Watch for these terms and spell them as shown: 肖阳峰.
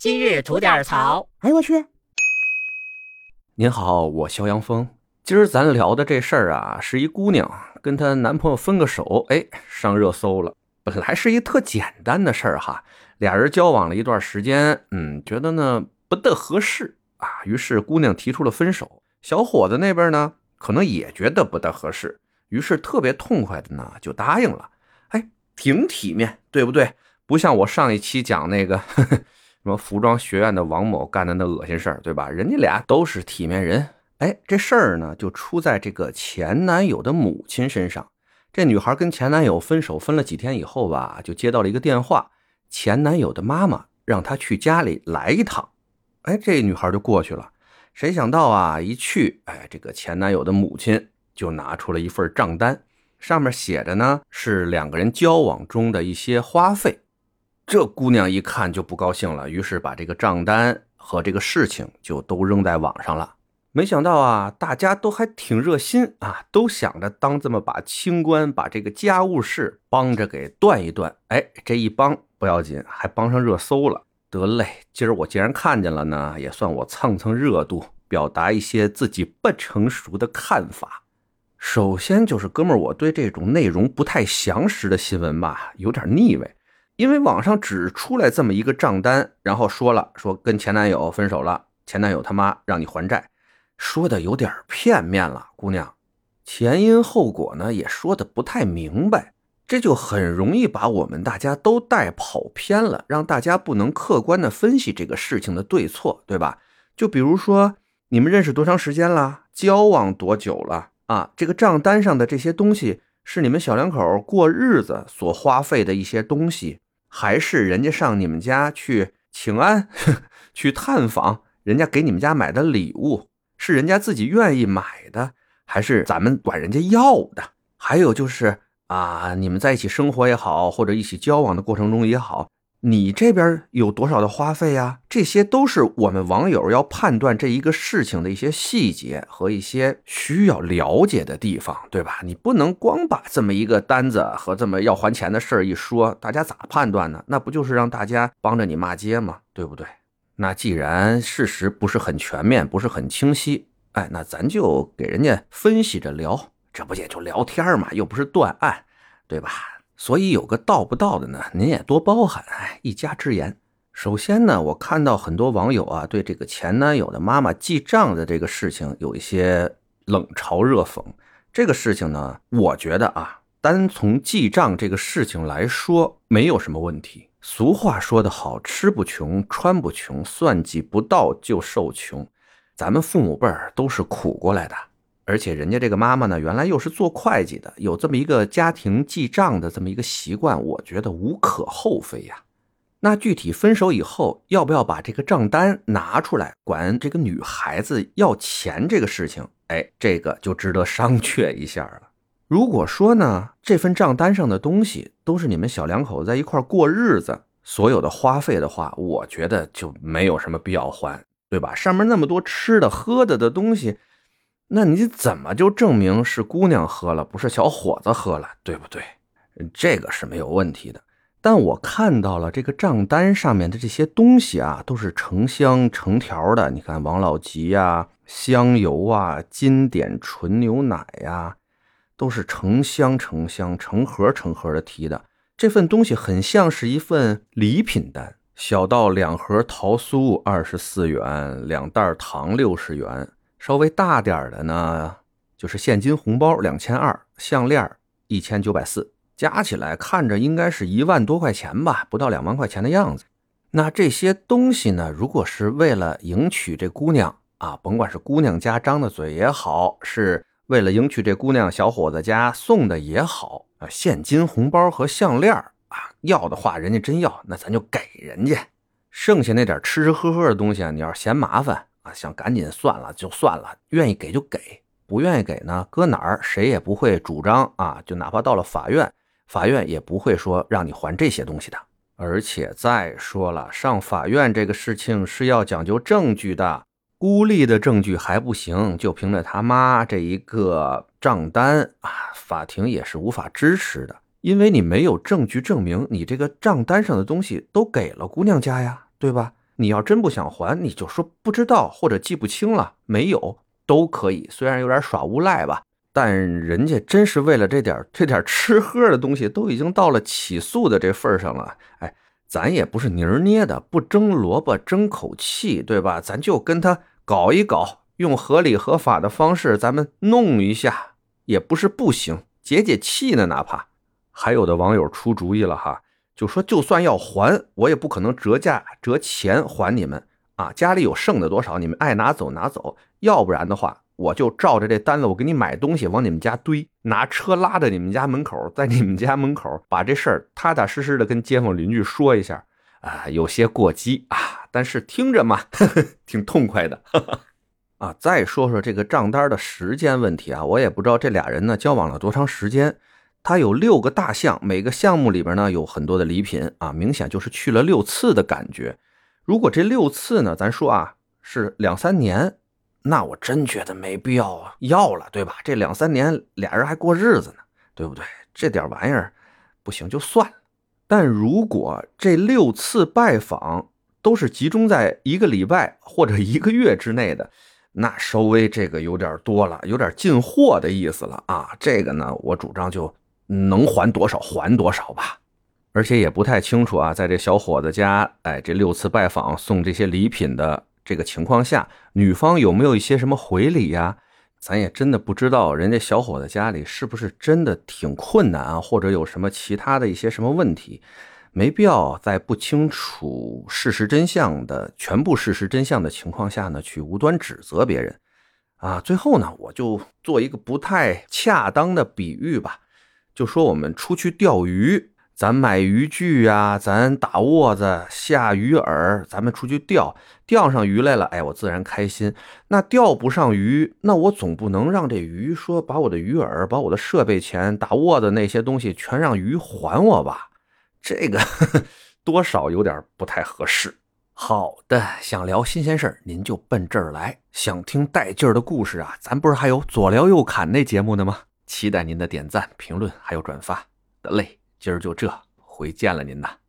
今日吐点槽。哎我去！您好，我肖阳峰。今儿咱聊的这事儿啊，是一姑娘跟她男朋友分个手，哎，上热搜了。本来是一特简单的事儿哈，俩人交往了一段时间，觉得呢不得合适啊，于是姑娘提出了分手。小伙子那边呢，可能也觉得不得合适，于是特别痛快的呢就答应了。哎，挺体面，对不对？不像我上一期讲那个什么服装学院的王某干的那恶心事儿，对吧？人家俩都是体面人。哎，这事儿呢就出在这个前男友的母亲身上。这女孩跟前男友分手分了几天以后吧，就接到了一个电话，前男友的妈妈让她去家里来一趟。哎，这女孩就过去了。谁想到啊，一去，哎，这个前男友的母亲就拿出了一份账单，上面写着呢是两个人交往中的一些花费。这姑娘一看就不高兴了，于是把这个账单和这个事情就都扔在网上了。没想到啊，大家都还挺热心啊，都想着当这么把清官把这个家务事帮着给断一断。哎，这一帮不要紧，还帮上热搜了。得嘞，今儿我既然看见了呢，也算我蹭蹭热度，表达一些自己不成熟的看法。首先就是哥们儿，我对这种内容不太详实的新闻吧，有点腻味。因为网上只出来这么一个账单，然后说跟前男友分手了，前男友他妈让你还债。说的有点片面了，姑娘，前因后果呢也说的不太明白，这就很容易把我们大家都带跑偏了，让大家不能客观的分析这个事情的对错，对吧？就比如说你们认识多长时间了，交往多久了啊？这个账单上的这些东西是你们小两口过日子所花费的一些东西，还是人家上你们家去请安去探访，人家给你们家买的礼物是人家自己愿意买的，还是咱们管人家要的？还有就是啊，你们在一起生活也好，或者一起交往的过程中也好，你这边有多少的花费啊？这些都是我们网友要判断这一个事情的一些细节和一些需要了解的地方，对吧？你不能光把这么一个单子和这么要还钱的事儿一说，大家咋判断呢？那不就是让大家帮着你骂街吗？对不对？那既然事实不是很全面，不是很清晰，哎，那咱就给人家分析着聊，这不也就聊天嘛，又不是断案，对吧？所以有个道不道的呢，您也多包涵，一家之言。首先呢，我看到很多网友啊，对这个前男友的妈妈记账的这个事情有一些冷嘲热讽。这个事情呢，我觉得啊，单从记账这个事情来说，没有什么问题。俗话说得好，吃不穷，穿不穷，算计不到就受穷。咱们父母辈儿都是苦过来的，而且人家这个妈妈呢，原来又是做会计的，有这么一个家庭记账的这么一个习惯，我觉得无可厚非呀。那具体分手以后，要不要把这个账单拿出来管这个女孩子要钱这个事情，哎，这个就值得商榷一下了。如果说呢，这份账单上的东西都是你们小两口在一块过日子所有的花费的话，我觉得就没有什么必要还，对吧？上面那么多吃的喝的的东西，那你怎么就证明是姑娘喝了，不是小伙子喝了，对不对？这个是没有问题的。但我看到了这个账单上面的这些东西啊，都是成箱成条的，你看王老吉啊、香油啊、金典纯牛奶啊，都是成箱成箱成盒成盒的提的，这份东西很像是一份礼品单，小到两盒桃酥24元，两袋糖60元，稍微大点的呢就是现金红包2200，项链1940，加起来看着应该是1万多块钱吧，不到2万块钱的样子。那这些东西呢，如果是为了迎娶这姑娘啊，甭管是姑娘家张的嘴也好，是为了迎娶这姑娘小伙子家送的也好啊，现金红包和项链啊，要的话人家真要，那咱就给人家。剩下那点吃吃喝喝的东西啊，你要嫌麻烦啊，想赶紧算了就算了，愿意给就给，不愿意给呢，搁哪儿谁也不会主张啊，就哪怕到了法院，法院也不会说让你还这些东西的。而且再说了，上法院这个事情是要讲究证据的。孤立的证据还不行，就凭着他妈这一个账单啊，法庭也是无法支持的，因为你没有证据证明你这个账单上的东西都给了姑娘家呀，对吧？你要真不想还，你就说不知道或者记不清了，没有都可以，虽然有点耍无赖吧，但人家真是为了这点吃喝的东西都已经到了起诉的这份上了。哎，咱也不是泥儿捏的，不争萝卜争口气，对吧？咱就跟他搞一搞，用合理合法的方式咱们弄一下也不是不行，解解气呢哪怕。还有的网友出主意了哈，就说就算要还，我也不可能折价折钱还你们啊！家里有剩的多少，你们爱拿走拿走，要不然的话，我就照着这单子，我给你买东西往你们家堆，拿车拉着你们家门口，在你们家门口把这事儿踏踏实实的跟街坊邻居说一下啊，有些过激啊，但是听着嘛，呵呵挺痛快的呵呵啊。再说说这个账单的时间问题啊，我也不知道这俩人呢交往了多长时间。它有6个大项，每个项目里边呢有很多的礼品啊，明显就是去了6次的感觉。如果这6次呢，咱说啊是2-3年，那我真觉得没必要要了，对吧？这2-3年俩人还过日子呢，对不对？这点玩意儿不行就算了。但如果这6次拜访都是集中在1个礼拜或者1个月之内的，那稍微这个有点多了，有点进货的意思了啊。这个呢，我主张就能还多少还多少吧，而且也不太清楚啊，在这小伙子家，哎，这6次拜访送这些礼品的这个情况下，女方有没有一些什么回礼呀？咱也真的不知道人家小伙子家里是不是真的挺困难啊，或者有什么其他的一些什么问题，没必要在不清楚全部事实真相的情况下呢，去无端指责别人啊。最后呢，我就做一个不太恰当的比喻吧。就说我们出去钓鱼，咱买渔具啊，咱打饵子下鱼饵，咱们出去钓上鱼来了，哎，我自然开心。那钓不上鱼，那我总不能让这鱼说把我的鱼饵、把我的设备钱、打饵子那些东西全让鱼还我吧，这个多少有点不太合适。好的，想聊新鲜事儿您就奔这儿来，想听带劲儿的故事啊，咱不是还有左聊右侃那节目呢吗？期待您的点赞、评论还有转发。得嘞，今儿就这，回见了您呐。